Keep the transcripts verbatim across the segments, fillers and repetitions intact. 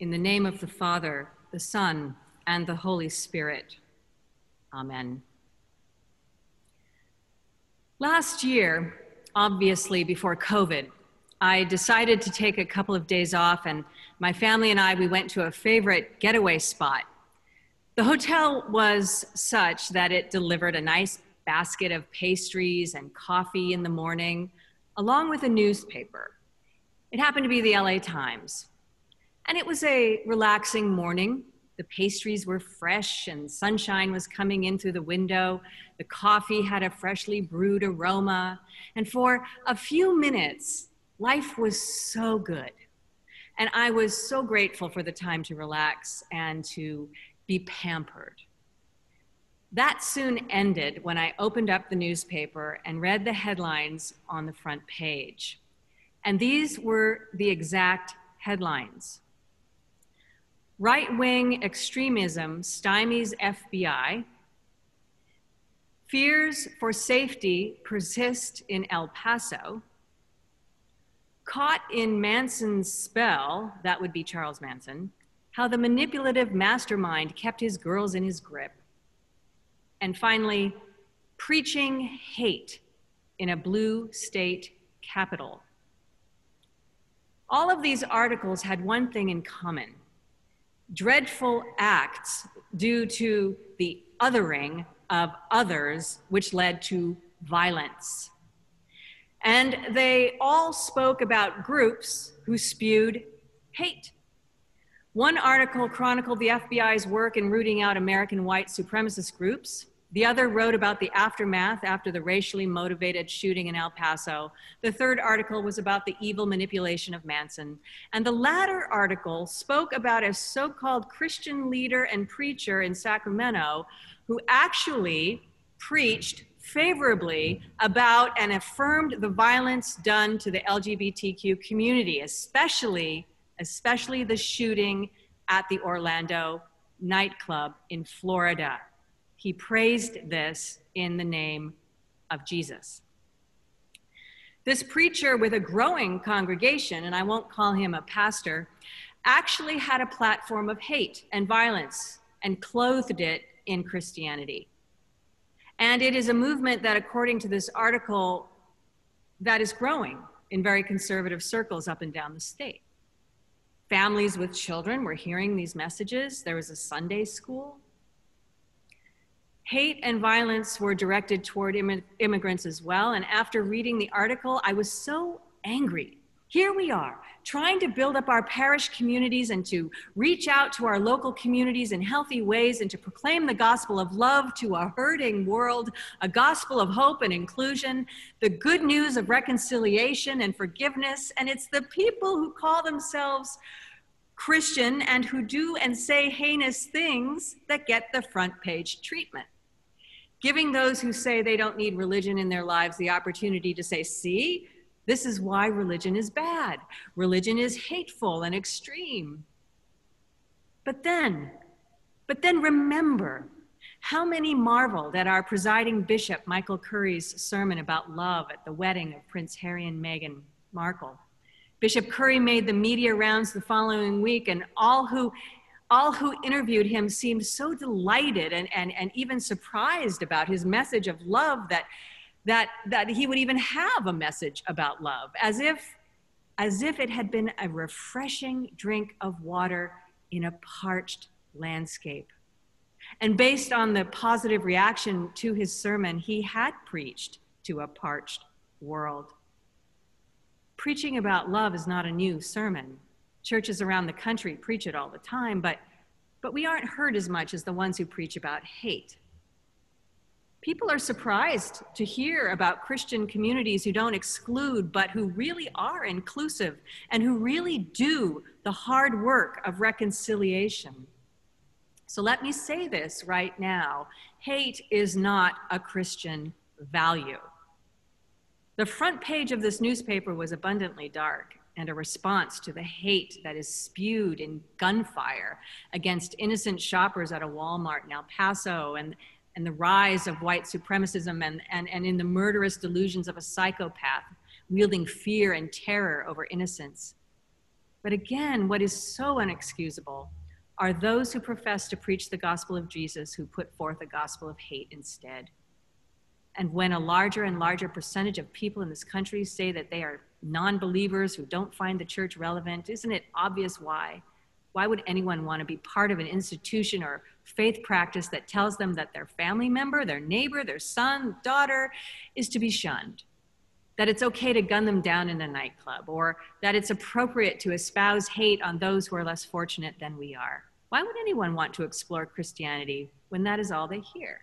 In the name of the Father, the Son, and the Holy Spirit. Amen. Last year, obviously before COVID, I decided to take a couple of days off, and my family and I, we went to a favorite getaway spot. The hotel was such that it delivered a nice basket of pastries and coffee in the morning, along with a newspaper. It happened to be the L A Times. And it was a relaxing morning. The pastries were fresh and sunshine was coming in through the window. The coffee had a freshly brewed aroma. And for a few minutes, life was so good. And I was so grateful for the time to relax and to be pampered. That soon ended when I opened up the newspaper and read the headlines on the front page. And these were the exact headlines. Right-wing extremism stymies F B I. Fears for safety persist in El Paso. Caught in Manson's spell, that would be Charles Manson, how the manipulative mastermind kept his girls in his grip. And finally, preaching hate in a blue state capital. All of these articles had one thing in common: dreadful acts due to the othering of others, which led to violence. And they all spoke about groups who spewed hate. One article chronicled the F B I's work in rooting out American white supremacist groups. The other wrote about the aftermath after the racially motivated shooting in El Paso. The third article was about the evil manipulation of Manson. And the latter article spoke about a so-called Christian leader and preacher in Sacramento who actually preached favorably about and affirmed the violence done to the L G B T Q community, especially, especially the shooting at the Orlando nightclub in Florida. He praised this in the name of Jesus. This preacher with a growing congregation, and I won't call him a pastor, actually had a platform of hate and violence and clothed it in Christianity. And it is a movement that, according to this article, that is growing in very conservative circles up and down the state. Families with children were hearing these messages. There was a Sunday school. Hate and violence were directed toward im- immigrants as well. And after reading the article, I was so angry. Here we are, trying to build up our parish communities and to reach out to our local communities in healthy ways and to proclaim the gospel of love to a hurting world, a gospel of hope and inclusion, the good news of reconciliation and forgiveness. And it's the people who call themselves Christian and who do and say heinous things that get the front page treatment. Giving those who say they don't need religion in their lives the opportunity to say, see, this is why religion is bad. Religion is hateful and extreme. But then, but then remember how many marveled at our presiding bishop, Michael Curry's sermon about love at the wedding of Prince Harry and Meghan Markle. Bishop Curry made the media rounds the following week, and all who All who interviewed him seemed so delighted and, and, and even surprised about his message of love, that, that, that he would even have a message about love, as if, as if it had been a refreshing drink of water in a parched landscape. And based on the positive reaction to his sermon, he had preached to a parched world. Preaching about love is not a new sermon. Churches around the country preach it all the time, but, but we aren't heard as much as the ones who preach about hate. People are surprised to hear about Christian communities who don't exclude, but who really are inclusive and who really do the hard work of reconciliation. So let me say this right now: hate is not a Christian value. The front page of this newspaper was abundantly dark, and a response to the hate that is spewed in gunfire against innocent shoppers at a Walmart in El Paso, and, and the rise of white supremacism and, and, and in the murderous delusions of a psychopath wielding fear and terror over innocence. But again, what is so inexcusable are those who profess to preach the gospel of Jesus who put forth a gospel of hate instead. And when a larger and larger percentage of people in this country say that they are non-believers who don't find the church relevant, isn't it obvious why? Why would anyone want to be part of an institution or faith practice that tells them that their family member, their neighbor, their son, daughter is to be shunned? That it's okay to gun them down in a nightclub, or that it's appropriate to espouse hate on those who are less fortunate than we are? Why would anyone want to explore Christianity when that is all they hear?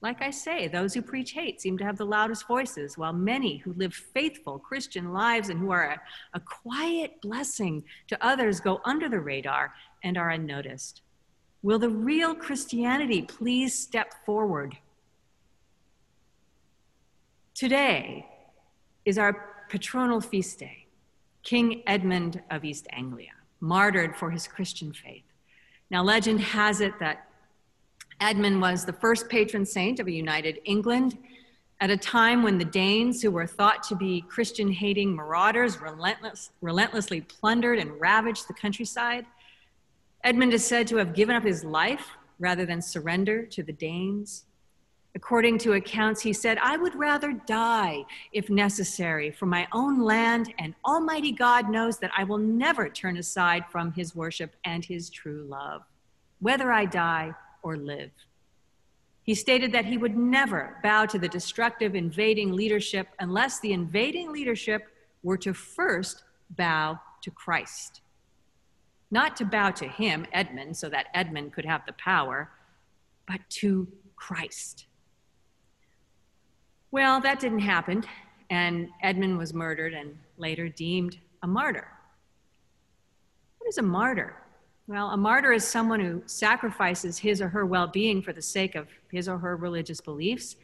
Like I say, those who preach hate seem to have the loudest voices, while many who live faithful Christian lives and who are a, a quiet blessing to others go under the radar and are unnoticed. Will the real Christianity please step forward? Today is our patronal feast day, King Edmund of East Anglia, martyred for his Christian faith. Now, legend has it that Edmund was the first patron saint of a united England at a time when the Danes, who were thought to be Christian-hating marauders, relentless, relentlessly plundered and ravaged the countryside. Edmund is said to have given up his life rather than surrender to the Danes. According to accounts, he said, "I would rather die, if necessary, for my own land, and Almighty God knows that I will never turn aside from his worship and his true love, whether I die or live." He stated that he would never bow to the destructive invading leadership unless the invading leadership were to first bow to Christ. Not to bow to him, Edmund, so that Edmund could have the power, but to Christ. Well, that didn't happen, and Edmund was murdered and later deemed a martyr. What is a martyr? Well, a martyr is someone who sacrifices his or her well-being for the sake of his or her religious beliefs.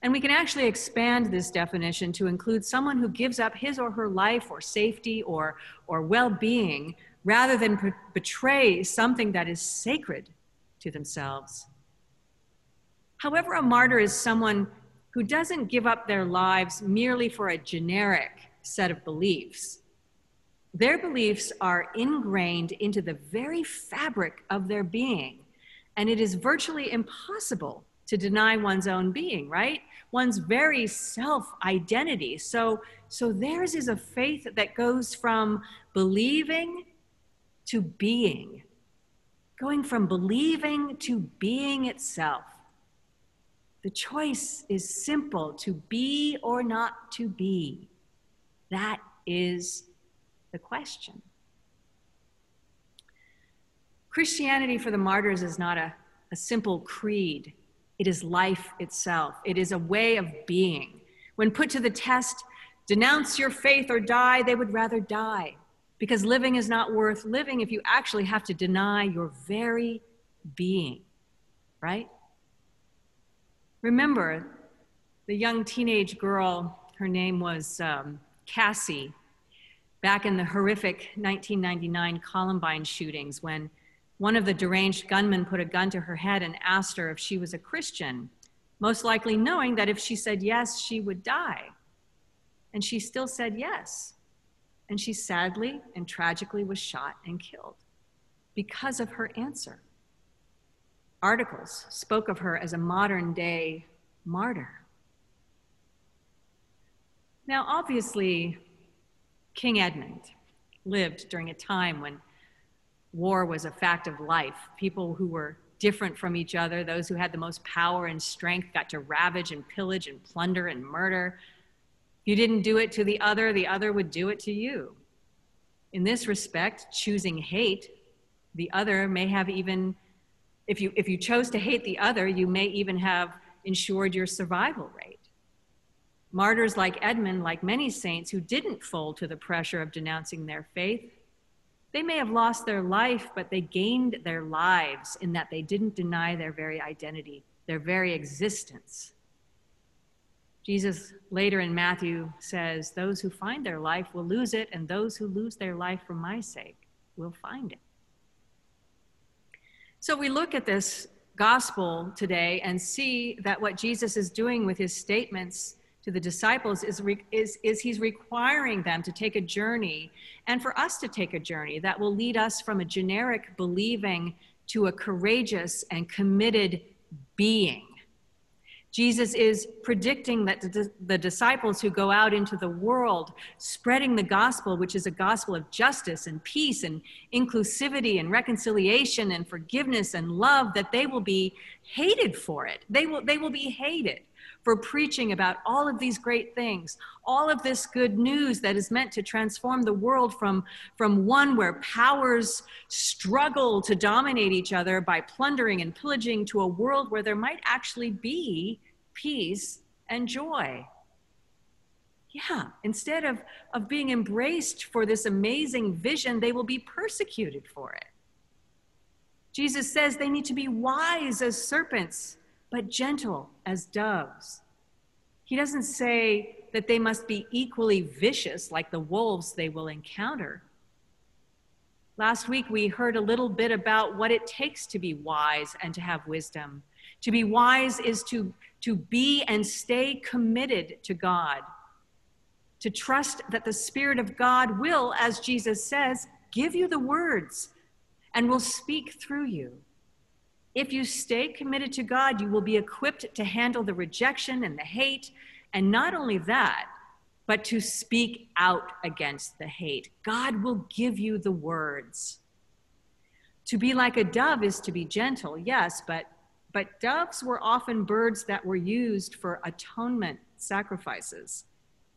And we can actually expand this definition to include someone who gives up his or her life or safety or, or well-being rather than betray something that is sacred to themselves. However, a martyr is someone who doesn't give up their lives merely for a generic set of beliefs. Their beliefs are ingrained into the very fabric of their being, and it is virtually impossible to deny one's own being, right? One's very self-identity. So, so theirs is a faith that goes from believing to being, going from believing to being itself. The choice is simple: to be or not to be. That is the question. Christianity for the martyrs is not a, a simple creed. It is life itself. It is a way of being. When put to the test, "Denounce your faith or die," they would rather die, because living is not worth living if you actually have to deny your very being, right? Remember the young teenage girl, her name was um, Cassie, back in the horrific nineteen ninety-nine Columbine shootings, when one of the deranged gunmen put a gun to her head and asked her if she was a Christian, most likely knowing that if she said yes, she would die. And she still said yes. And she sadly and tragically was shot and killed because of her answer. Articles spoke of her as a modern-day martyr. Now, obviously, King Edmund lived during a time when war was a fact of life. People who were different from each other, those who had the most power and strength, got to ravage and pillage and plunder and murder. If you didn't do it to the other, the other would do it to you. In this respect, choosing hate, the other may have even If you, if you chose to hate the other, you may even have ensured your survival rate. Martyrs like Edmund, like many saints who didn't fold to the pressure of denouncing their faith, they may have lost their life, but they gained their lives in that they didn't deny their very identity, their very existence. Jesus later in Matthew says, "Those who find their life will lose it, and those who lose their life for my sake will find it." So we look at this gospel today and see that what Jesus is doing with his statements to the disciples is, re is, is he's requiring them to take a journey, and for us to take a journey that will lead us from a generic believing to a courageous and committed being. Jesus is predicting that the, the disciples who go out into the world, spreading the gospel, which is a gospel of justice and peace and inclusivity and reconciliation and forgiveness and love, that they will be hated for it. They will, they will be hated for preaching about all of these great things, all of this good news that is meant to transform the world from, from one where powers struggle to dominate each other by plundering and pillaging to a world where there might actually be peace and joy. Yeah, instead of, of being embraced for this amazing vision, they will be persecuted for it. Jesus says they need to be wise as serpents, but gentle as doves. He doesn't say that they must be equally vicious like the wolves they will encounter. Last week, we heard a little bit about what it takes to be wise and to have wisdom. To be wise is to, to be and stay committed to God, to trust that the Spirit of God will, as Jesus says, give you the words and will speak through you. If you stay committed to God, you will be equipped to handle the rejection and the hate, and not only that, but to speak out against the hate. God will give you the words. To be like a dove is to be gentle, yes, but, but doves were often birds that were used for atonement sacrifices.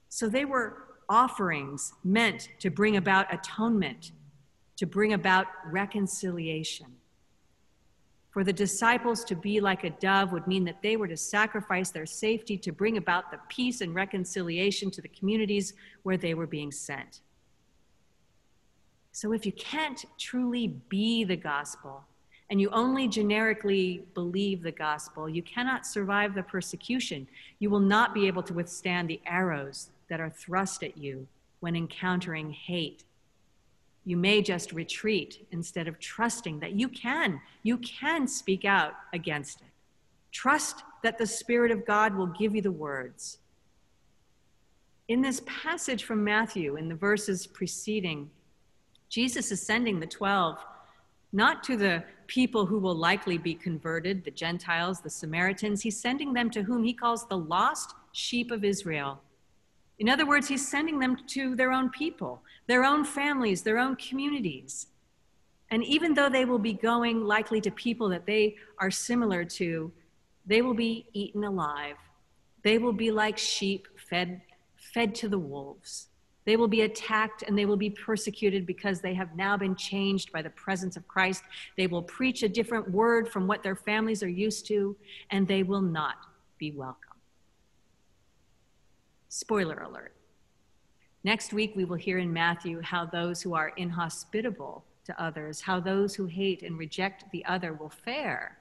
So they were offerings meant to bring about atonement, to bring about reconciliation. For the disciples to be like a dove would mean that they were to sacrifice their safety to bring about the peace and reconciliation to the communities where they were being sent. So if you can't truly be the gospel, and you only generically believe the gospel, you cannot survive the persecution. You will not be able to withstand the arrows that are thrust at you when encountering hate. You may just retreat instead of trusting that you can, you can speak out against it. Trust that the Spirit of God will give you the words. In this passage from Matthew, in the verses preceding, Jesus is sending the twelve, not to the people who will likely be converted, the Gentiles, the Samaritans. He's sending them to whom he calls the lost sheep of Israel. In other words, he's sending them to their own people, their own families, their own communities. And even though they will be going likely to people that they are similar to, they will be eaten alive. They will be like sheep fed, fed to the wolves. They will be attacked and they will be persecuted because they have now been changed by the presence of Christ. They will preach a different word from what their families are used to, and they will not be welcome. Spoiler alert. Next week, we will hear in Matthew how those who are inhospitable to others, how those who hate and reject the other will fare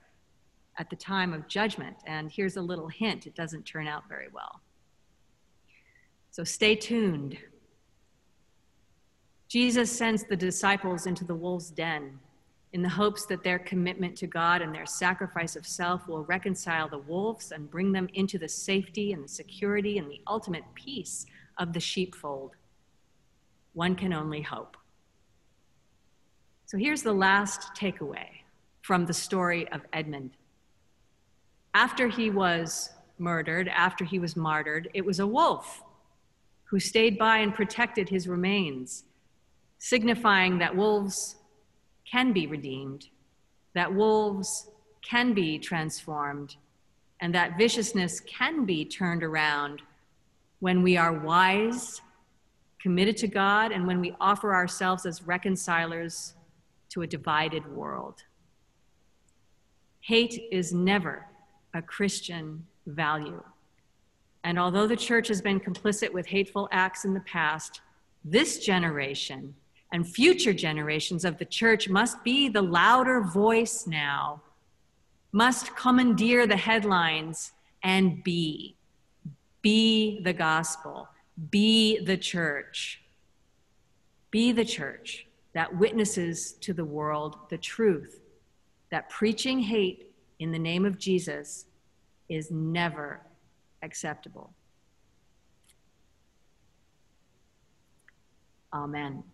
at the time of judgment. And here's a little hint, it doesn't turn out very well. So stay tuned. Jesus sends the disciples into the wolves' den in the hopes that their commitment to God and their sacrifice of self will reconcile the wolves and bring them into the safety and the security and the ultimate peace of the sheepfold. One can only hope. So here's the last takeaway from the story of Edmund. After he was murdered, after he was martyred, it was a wolf who stayed by and protected his remains, signifying that wolves can be redeemed, that wolves can be transformed, and that viciousness can be turned around when we are wise, committed to God, and when we offer ourselves as reconcilers to a divided world. Hate is never a Christian value. And although the church has been complicit with hateful acts in the past, this generation and future generations of the church must be the louder voice now, must commandeer the headlines and be. Be the gospel. Be the church. Be the church that witnesses to the world the truth that preaching hate in the name of Jesus is never acceptable. Amen.